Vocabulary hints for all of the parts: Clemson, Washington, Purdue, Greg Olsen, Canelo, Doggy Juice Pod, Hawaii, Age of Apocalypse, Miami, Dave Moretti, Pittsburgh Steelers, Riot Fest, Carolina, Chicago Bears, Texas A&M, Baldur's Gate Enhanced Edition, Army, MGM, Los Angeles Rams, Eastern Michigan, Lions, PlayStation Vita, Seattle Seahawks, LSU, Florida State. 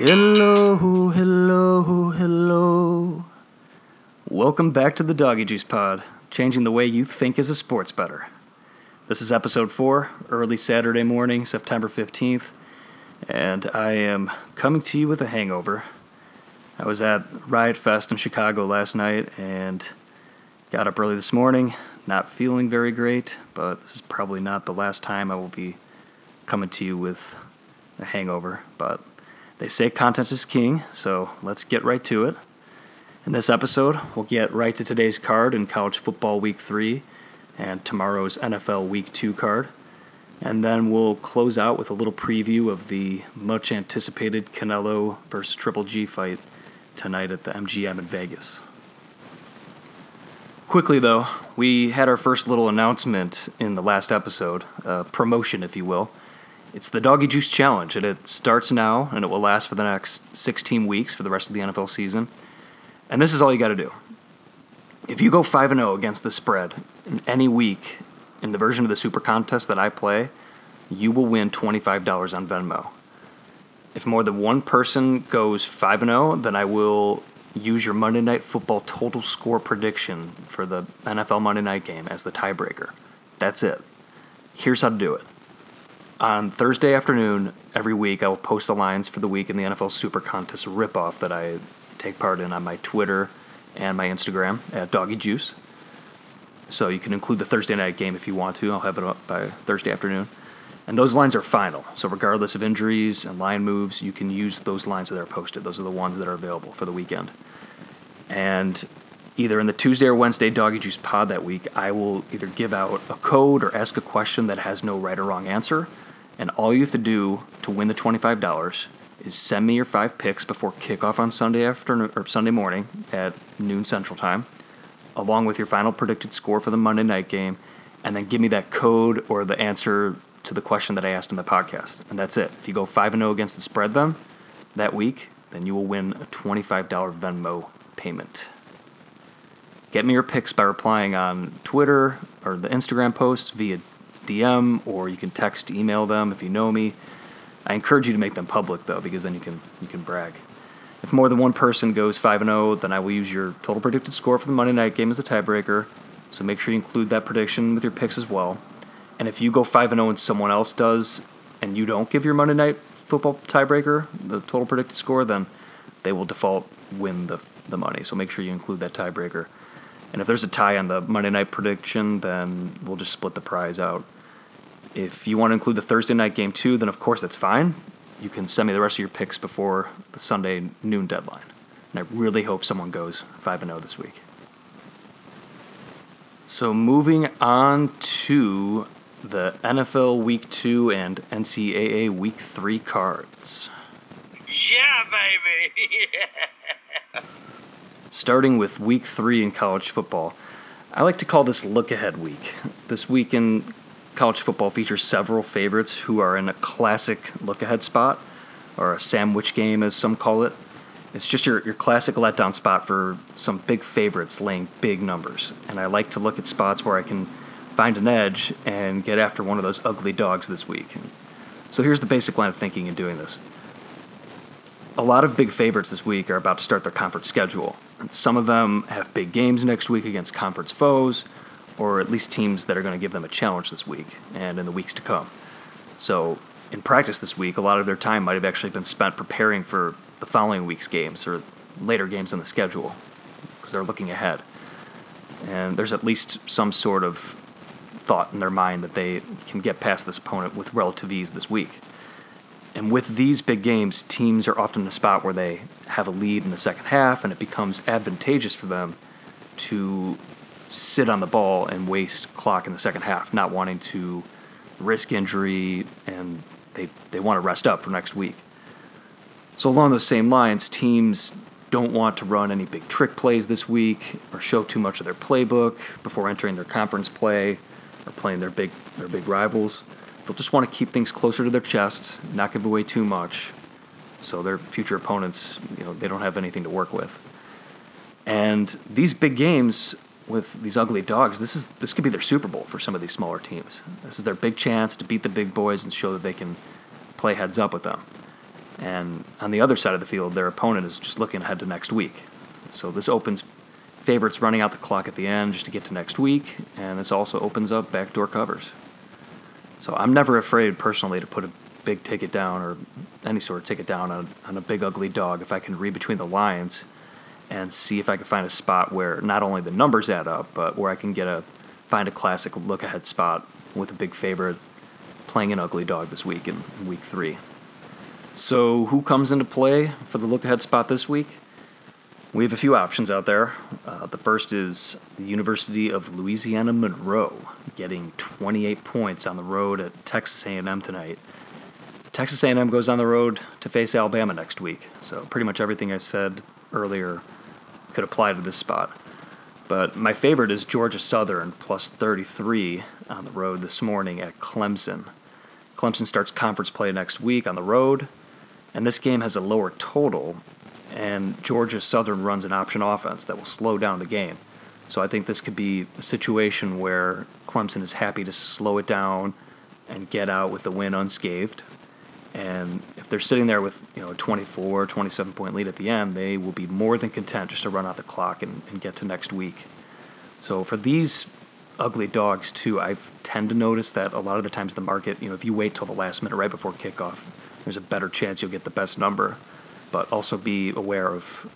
Hello, hello, hello. Welcome back to the Doggy Juice Pod, changing the way you think as a sports bettor. This is episode 4, early Saturday morning, September 15th, and I am coming to you with a hangover. I was at Riot Fest in Chicago last night and got up early this morning, not feeling very great, but this is probably not the last time I will be coming to you with a hangover, but they say content is king, so let's get right to it. In this episode, we'll get right to today's card in college football week 3 and tomorrow's NFL week 2 card. And then we'll close out with a little preview of the much anticipated Canelo versus Triple G fight tonight at the MGM in Vegas. Quickly though, we had our first little announcement in the last episode, a promotion if you will. It's the Doggy Juice Challenge, and it starts now, and it will last for the next 16 weeks for the rest of the NFL season. And this is all you got to do. If you go 5-0 against the spread in any week in the version of the Super Contest that I play, you will win $25 on Venmo. If more than one person goes 5-0, then I will use your Monday Night Football total score prediction for the NFL Monday Night game as the tiebreaker. That's it. Here's how to do it. On Thursday afternoon, every week, I will post the lines for the week in the NFL Super Contest ripoff that I take part in on my Twitter and my Instagram at Doggy Juice. So you can include the Thursday night game if you want to. I'll have it up by Thursday afternoon. And those lines are final. So regardless of injuries and line moves, you can use those lines that are posted. Those are the ones that are available for the weekend. And either in the Tuesday or Wednesday Doggy Juice Pod that week, I will either give out a code or ask a question that has no right or wrong answer. And all you have to do to win the $25 is send me your 5 picks before kickoff on Sunday afternoon or Sunday morning at noon Central Time, along with your final predicted score for the Monday night game, and then give me that code or the answer to the question that I asked in the podcast. And that's it. If you go 5-0 against the spread then that week, then you will win a $25 Venmo payment. Get me your picks by replying on Twitter or the Instagram posts via DM, or you can text, email them if you know me. I encourage you to make them public, though, because then you can brag. If more than one person goes 5-0, then I will use your total predicted score for the Monday night game as a tiebreaker, so make sure you include that prediction with your picks as well. And if you go 5-0 and someone else does, and you don't give your Monday night football tiebreaker, the total predicted score, then they will default win the money, so make sure you include that tiebreaker. And if there's a tie on the Monday night prediction, then we'll just split the prize out. If you want to include the Thursday night game too, then of course that's fine. You can send me the rest of your picks before the Sunday noon deadline. And I really hope someone goes 5-0 this week. So moving on to the NFL Week 2 and NCAA Week 3 cards. Yeah, baby! Yeah. Starting with Week 3 in college football. I like to call this look-ahead week. This week in college football features several favorites who are in a classic look-ahead spot, or a sandwich game as some call it. It's just your classic letdown spot for some big favorites laying big numbers. And I like to look at spots where I can find an edge and get after one of those ugly dogs this week. So here's the basic line of thinking in doing this. A lot of big favorites this week are about to start their conference schedule. And some of them have big games next week against conference foes, or at least teams that are going to give them a challenge this week and in the weeks to come. So in practice this week, a lot of their time might have actually been spent preparing for the following week's games or later games on the schedule because they're looking ahead. And there's at least some sort of thought in their mind that they can get past this opponent with relative ease this week. And with these big games, teams are often in a spot where they have a lead in the second half and it becomes advantageous for them to sit on the ball and waste clock in the second half, not wanting to risk injury, and they want to rest up for next week. So along those same lines, teams don't want to run any big trick plays this week or show too much of their playbook before entering their conference play or playing their big rivals. They'll just want to keep things closer to their chest, not give away too much, so their future opponents, they don't have anything to work with. And these big games with these ugly dogs, this could be their Super Bowl for some of these smaller teams. This is their big chance to beat the big boys and show that they can play heads up with them. And on the other side of the field, their opponent is just looking ahead to next week. So this opens favorites running out the clock at the end just to get to next week, and this also opens up backdoor covers. So I'm never afraid personally to put a big ticket down or any sort of ticket down on a big ugly dog if I can read between the lines and see if I can find a spot where not only the numbers add up, but where I can get find a classic look-ahead spot with a big favorite playing an ugly dog this week in week 3. So who comes into play for the look-ahead spot this week? We have a few options out there. The first is the University of Louisiana Monroe getting 28 points on the road at Texas A&M tonight. Texas A&M goes on the road to face Alabama next week, so pretty much everything I said earlier could apply to this spot. But my favorite is Georgia Southern plus 33 on the road this morning at Clemson. Clemson starts conference play next week on the road, and this game has a lower total, and Georgia Southern runs an option offense that will slow down the game. So I think this could be a situation where Clemson is happy to slow it down and get out with the win unscathed. And if they're sitting there with, a 24, 27-point lead at the end, they will be more than content just to run out the clock and get to next week. So for these ugly dogs, too, I tend to notice that a lot of the times the market, if you wait till the last minute right before kickoff, there's a better chance you'll get the best number. But also be aware of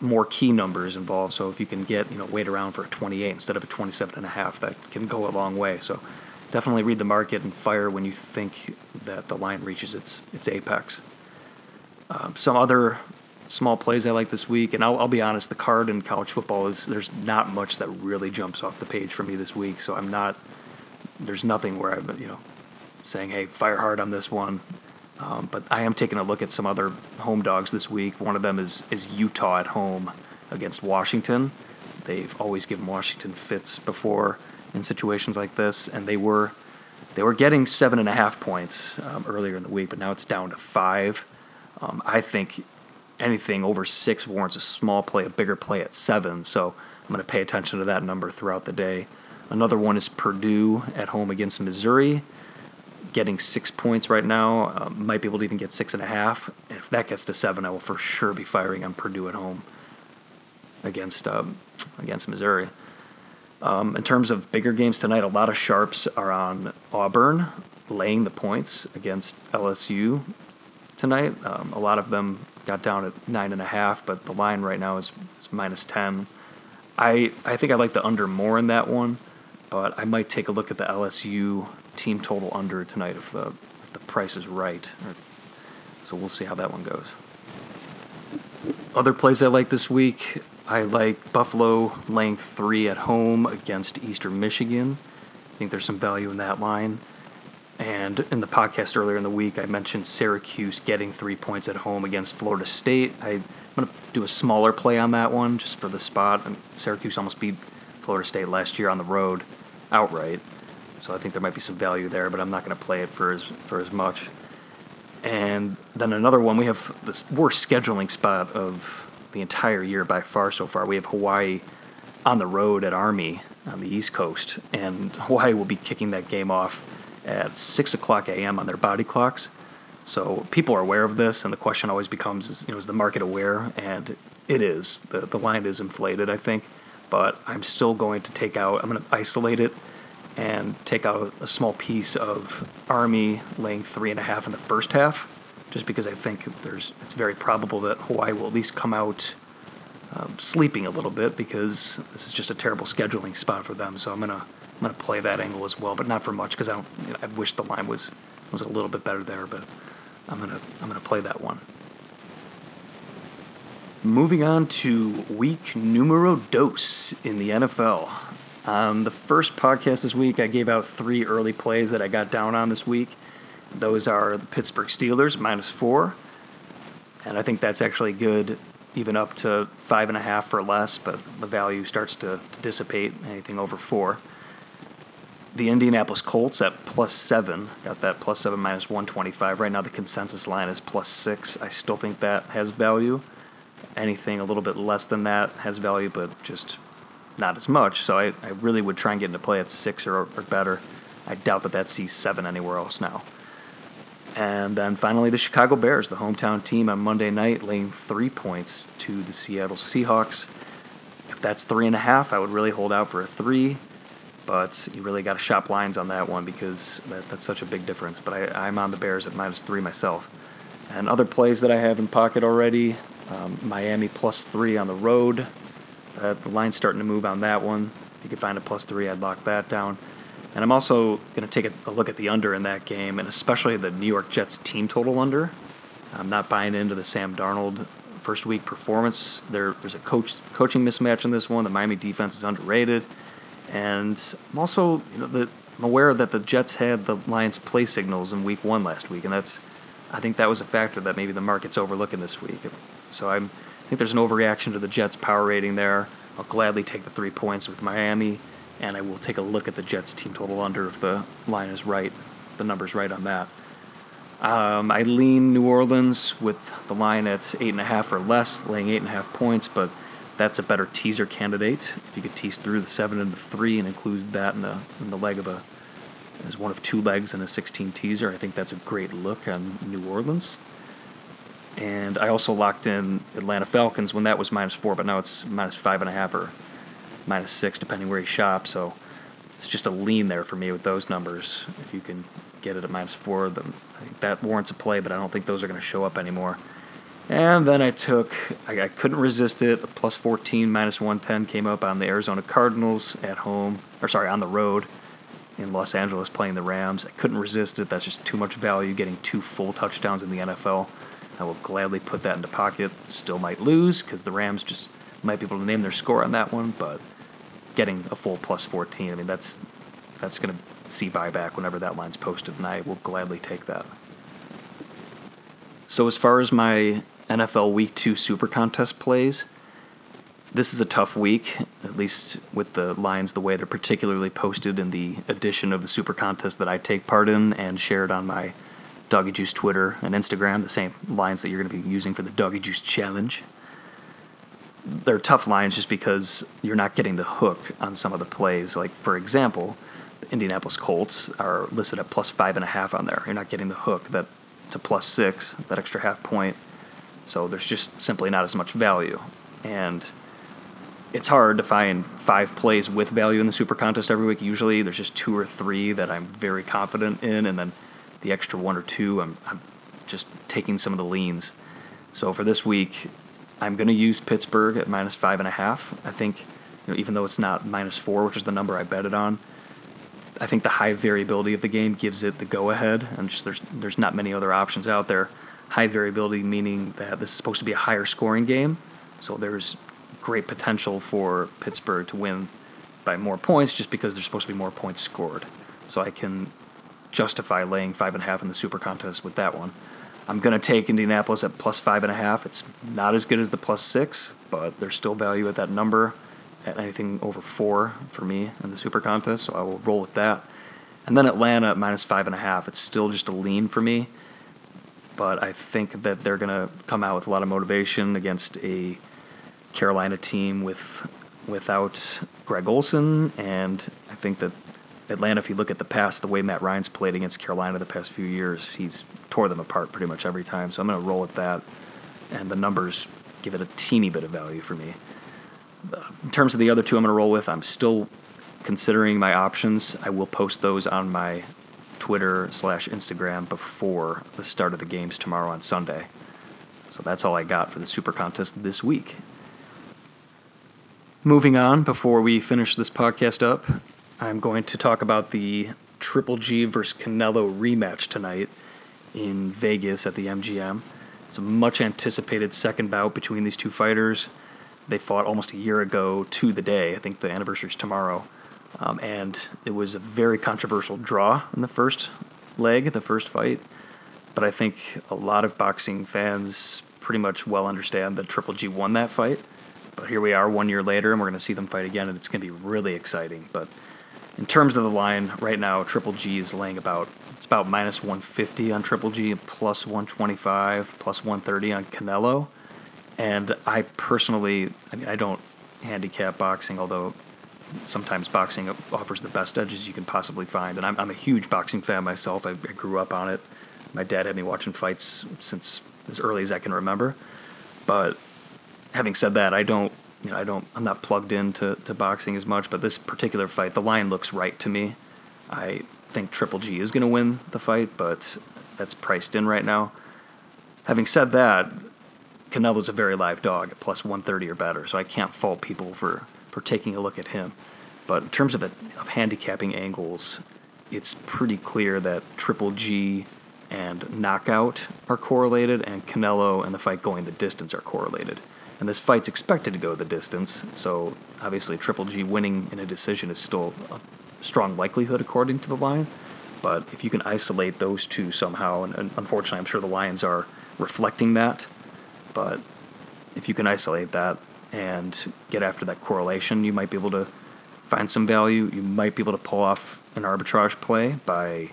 more key numbers involved. So if you can get, wait around for a 28 instead of a 27.5, that can go a long way. So definitely read the market and fire when you think that the line reaches its apex. Some other small plays I like this week, and I'll be honest, the card in college football is there's not much that really jumps off the page for me this week. So there's nothing where I'm, saying, hey, fire hard on this one. But I am taking a look at some other home dogs this week. One of them is Utah at home against Washington. They've always given Washington fits before in situations like this, and they were getting 7.5 points earlier in the week, but now it's down to 5. I think anything over 6 warrants a small play, a bigger play at 7, so I'm going to pay attention to that number throughout the day. Another one is Purdue at home against Missouri, getting 6 points right now, might be able to even get 6.5. And if that gets to 7, I will for sure be firing on Purdue at home against Missouri. In terms of bigger games tonight, a lot of sharps are on Auburn, laying the points against LSU tonight. A lot of them got down at 9.5, but the line right now is minus 10. I think I like the under more in that one, but I might take a look at the LSU team total under tonight if the price is right. So we'll see how that one goes. Other plays I like this week, I like Buffalo laying 3 at home against Eastern Michigan. I think there's some value in that line. And in the podcast earlier in the week, I mentioned Syracuse getting 3 points at home against Florida State. I'm going to do a smaller play on that one just for the spot. And Syracuse almost beat Florida State last year on the road outright. So I think there might be some value there, but I'm not going to play it for as much. And then another one, we have the worst scheduling spot of the entire year by far so far. We have Hawaii on the road at Army on the East Coast, and Hawaii will be kicking that game off at 6 o'clock a.m. on their body clocks. So people are aware of this, and the question always becomes, is the market aware? And it is. The line is inflated, I think, but I'm still going to I'm going to isolate it and take out a small piece of Army laying 3.5 in the first half, just because I think it's very probable that Hawaii will at least come out sleeping a little bit, because this is just a terrible scheduling spot for them. So I'm gonna play that angle as well, but not for much, because I wish the line was a little bit better there, but I'm gonna play that one. Moving on to week numero dos in the NFL. The first podcast this week, I gave out 3 early plays that I got down on this week. Those are the Pittsburgh Steelers, minus 4. And I think that's actually good, even up to 5.5 or less, but the value starts to dissipate, anything over 4. The Indianapolis Colts at plus 7. Got that plus 7 minus 125. Right now the consensus line is plus 6. I still think that has value. Anything a little bit less than that has value, but just not as much, so I really would try and get into play at 6 or better. I doubt that sees 7 anywhere else now. And then finally, the Chicago Bears, the hometown team, on Monday night, laying 3 points to the Seattle Seahawks. If that's 3.5, I would really hold out for a 3. But you really got to shop lines on that one because that's such a big difference. But I'm on the Bears at -3 myself. And other plays that I have in pocket already, Miami +3 on the road. The line's starting to move on that one. If you could find a +3, I'd lock that down. And I'm also going to take a look at the under in that game, and especially the New York Jets team total under. I'm not buying into the Sam Darnold first-week performance. There's a coaching mismatch in this one. The Miami defense is underrated. And I'm also I'm aware that the Jets had the Lions play signals in week 1 last week, and I think that was a factor that maybe the market's overlooking this week. So I think there's an overreaction to the Jets power rating there. I'll gladly take the 3 points with Miami, and I will take a look at the Jets team total under if the line is right, if the number's right on that. I lean New Orleans with the line at 8.5 or less, laying 8.5 points, but that's a better teaser candidate. If you could tease through the 7 and the 3 and include that in the leg of as one of two legs in a 16 teaser, I think that's a great look on New Orleans. And I also locked in Atlanta Falcons when that was -4, but now it's -5.5 or -6, depending where you shop. So it's just a lean there for me with those numbers. If you can get it at -4, then I think that warrants a play, but I don't think those are going to show up anymore. And then I couldn't resist it, a +14, -110 came up on the Arizona Cardinals on the road in Los Angeles playing the Rams. I couldn't resist it. That's just too much value, getting 2 full touchdowns in the NFL. I will gladly put that into pocket. Still might lose because the Rams just might be able to name their score on that one, but getting a full +14, I mean, that's going to see buyback whenever that line's posted, and I will gladly take that. So as far as my NFL Week 2 Super Contest plays, this is a tough week, at least with the lines the way they're particularly posted in the edition of the Super Contest that I take part in and shared on my Doggy Juice Twitter and Instagram, the same lines that you're going to be using for the Doggy Juice Challenge. They're tough lines just because you're not getting the hook on some of the plays. Like, for example, the Indianapolis Colts are listed at +5.5 on there. You're not getting the hook that to +6, that extra half point. So there's just simply not as much value. And it's hard to find 5 plays with value in the Super Contest every week. Usually there's just 2 or 3 that I'm very confident in, and then the extra 1 or 2, I'm just taking some of the leans. So for this week, I'm going to use Pittsburgh at -5.5. I think, even though it's not -4, which is the number I bet it on, I think the high variability of the game gives it the go-ahead, and just there's not many other options out there. High variability meaning that this is supposed to be a higher scoring game, so there's great potential for Pittsburgh to win by more points just because there's supposed to be more points scored. So I can justify laying 5.5 in the Super Contest with that one. I'm going to take Indianapolis at +5.5. It's not as good as the +6, but there's still value at that number at anything over 4 for me in the Super Contest, so I will roll with that. And then Atlanta at -5.5. It's still just a lean for me, but I think that they're going to come out with a lot of motivation against a Carolina team without Greg Olsen, and I think that Atlanta, if you look at the past, the way Matt Ryan's played against Carolina the past few years, he's tore them apart pretty much every time. So I'm going to roll at that, and the numbers give it a teeny bit of value for me. In terms of the other two I'm going to roll with, I'm still considering my options. I will post those on my Twitter/Instagram before the start of the games tomorrow on Sunday. So that's all I got for the Super Contest this week. Moving on, before we finish this podcast up, I'm going to talk about the Triple G versus Canelo rematch tonight in Vegas at the MGM. It's a much-anticipated second bout between these two fighters. They fought almost a year ago to the day. I think the anniversary's tomorrow. And it was a very controversial draw in the first leg, the first fight. But I think a lot of boxing fans pretty much well understand that Triple G won that fight. But here we are 1 year later, and we're going to see them fight again, and it's going to be really exciting. But in terms of the line, right now, Triple G is laying about -150 on Triple G, +125, +130 on Canelo. And I personally, I don't handicap boxing, although sometimes boxing offers the best edges you can possibly find. And I'm a huge boxing fan myself. I grew up on it. My dad had me watching fights since as early as I can remember. But having said that, I'm not plugged into boxing as much, but this particular fight, the line looks right to me. I think Triple G is going to win the fight, but that's priced in right now. Having said that, Canelo's a very live dog at plus 130 or better, so I can't fault people for taking a look at him. But in terms of handicapping angles, it's pretty clear that Triple G and knockout are correlated, and Canelo and the fight going the distance are correlated. And this fight's expected to go the distance, so obviously Triple G winning in a decision is still a strong likelihood according to the line. But if you can isolate those two somehow, and unfortunately I'm sure the Lions are reflecting that, but if you can isolate that and get after that correlation, you might be able to find some value. You might be able to pull off an arbitrage play by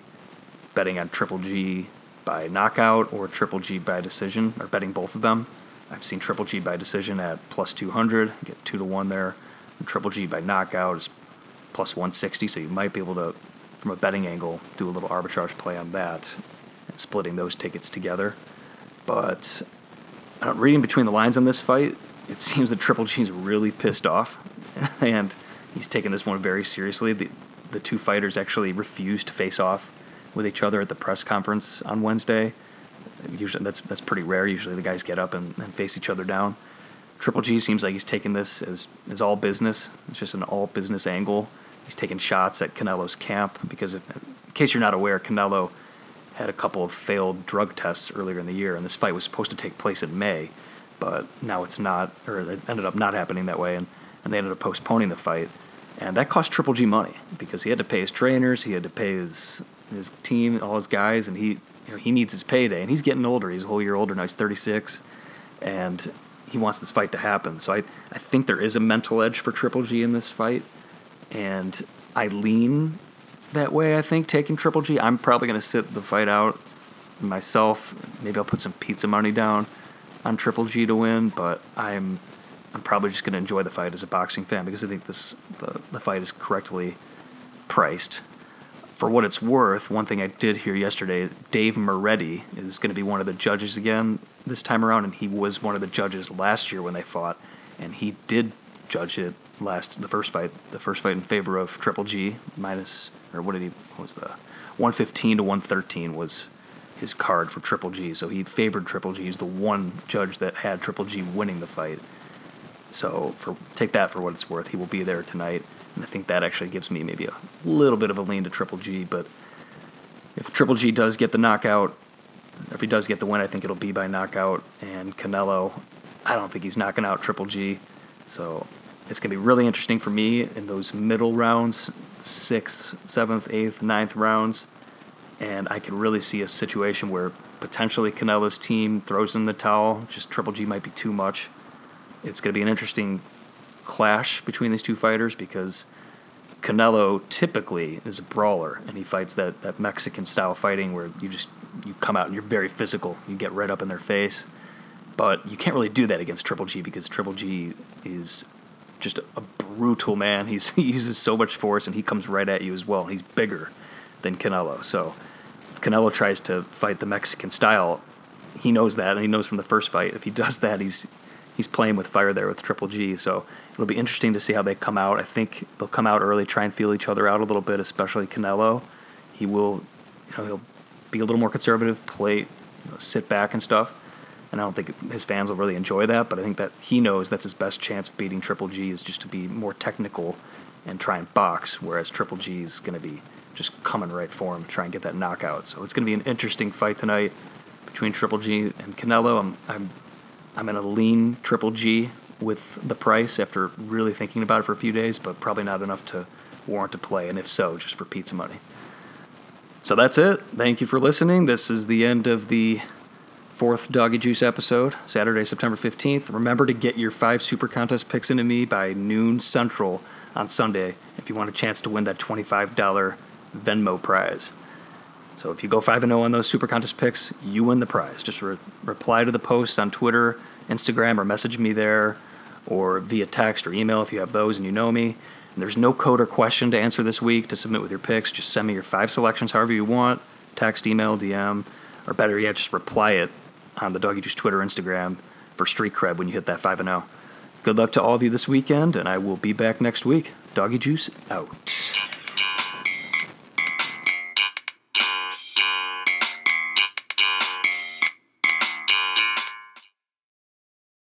betting on Triple G by knockout or Triple G by decision, or betting both of them. I've seen Triple G by decision at plus 200, get 2-1 there. And Triple G by knockout is plus 160, so you might be able to, from a betting angle, do a little arbitrage play on that and splitting those tickets together. But reading between the lines on this fight, it seems that Triple G's really pissed off, and he's taken this one very seriously. The two fighters actually refused to face off with each other at the press conference on Wednesday. Usually, that's pretty rare. Usually the guys get up and face each other down. Triple G seems like he's taking this as all business. It's just an all business angle. He's taking shots at Canelo's camp because, in case you're not aware, Canelo had a couple of failed drug tests earlier in the year, and this fight was supposed to take place in May, but now it's not, or it ended up not happening that way, and they ended up postponing the fight. And that cost Triple G money because he had to pay his trainers, he had to pay his team, all his guys, and he needs his payday. And he's getting older. He's a whole year older now. He's 36, and he wants this fight to happen. So I think there is a mental edge for Triple G in this fight, and I lean that way, I think, taking Triple G. I'm probably going to sit the fight out myself. Maybe I'll put some pizza money down on Triple G to win, but I'm probably just going to enjoy the fight as a boxing fan because I think the fight is correctly priced. For what it's worth, one thing I did hear yesterday, Dave Moretti is going to be one of the judges again this time around, and he was one of the judges last year when they fought, and he did judge it the first fight in favor of Triple G, what was the 115 to 113 was his card for Triple G, so he favored Triple G. He's the one judge that had Triple G winning the fight. So take that for what it's worth. He will be there tonight. And I think that actually gives me maybe a little bit of a lean to Triple G. But if Triple G does get the knockout, if he does get the win, I think it'll be by knockout. And Canelo, I don't think he's knocking out Triple G. So it's going to be really interesting for me in those middle rounds, 6th, 7th, 8th, 9th rounds. And I could really see a situation where potentially Canelo's team throws in the towel. Just Triple G might be too much. It's going to be an interesting clash between these two fighters because Canelo typically is a brawler, and he fights that Mexican-style fighting where you come out and you're very physical. You get right up in their face. But you can't really do that against Triple G because Triple G is just a brutal man. He uses so much force, and he comes right at you as well, and he's bigger than Canelo. So if Canelo tries to fight the Mexican style, he knows that, and he knows from the first fight. If he does that, He's playing with fire there with Triple G, so it'll be interesting to see how they come out. I think they'll come out early, try and feel each other out a little bit, especially Canelo. He will, he'll be a little more conservative, play, sit back and stuff, and I don't think his fans will really enjoy that, but I think that he knows that's his best chance of beating Triple G is just to be more technical and try and box, whereas Triple G is going to be just coming right for him to try and get that knockout. So it's going to be an interesting fight tonight between Triple G and Canelo. I'm going to lean Triple G with the price after really thinking about it for a few days, but probably not enough to warrant a play, and if so, just for pizza money. So that's it. Thank you for listening. This is the end of the 4th Doggy Juice episode, Saturday, September 15th. Remember to get your 5 Super Contest picks into me by noon Central on Sunday if you want a chance to win that $25 Venmo prize. So if you go 5-0 on those Super Contest picks, you win the prize. Just reply to the posts on Twitter, Instagram, or message me there, or via text or email if you have those and you know me. And there's no code or question to answer this week to submit with your picks. Just send me your 5 selections however you want, text, email, DM, or better yet, just reply it on the Doggy Juice Twitter, Instagram for street cred when you hit that 5-0. Good luck to all of you this weekend, and I will be back next week. Doggy Juice out.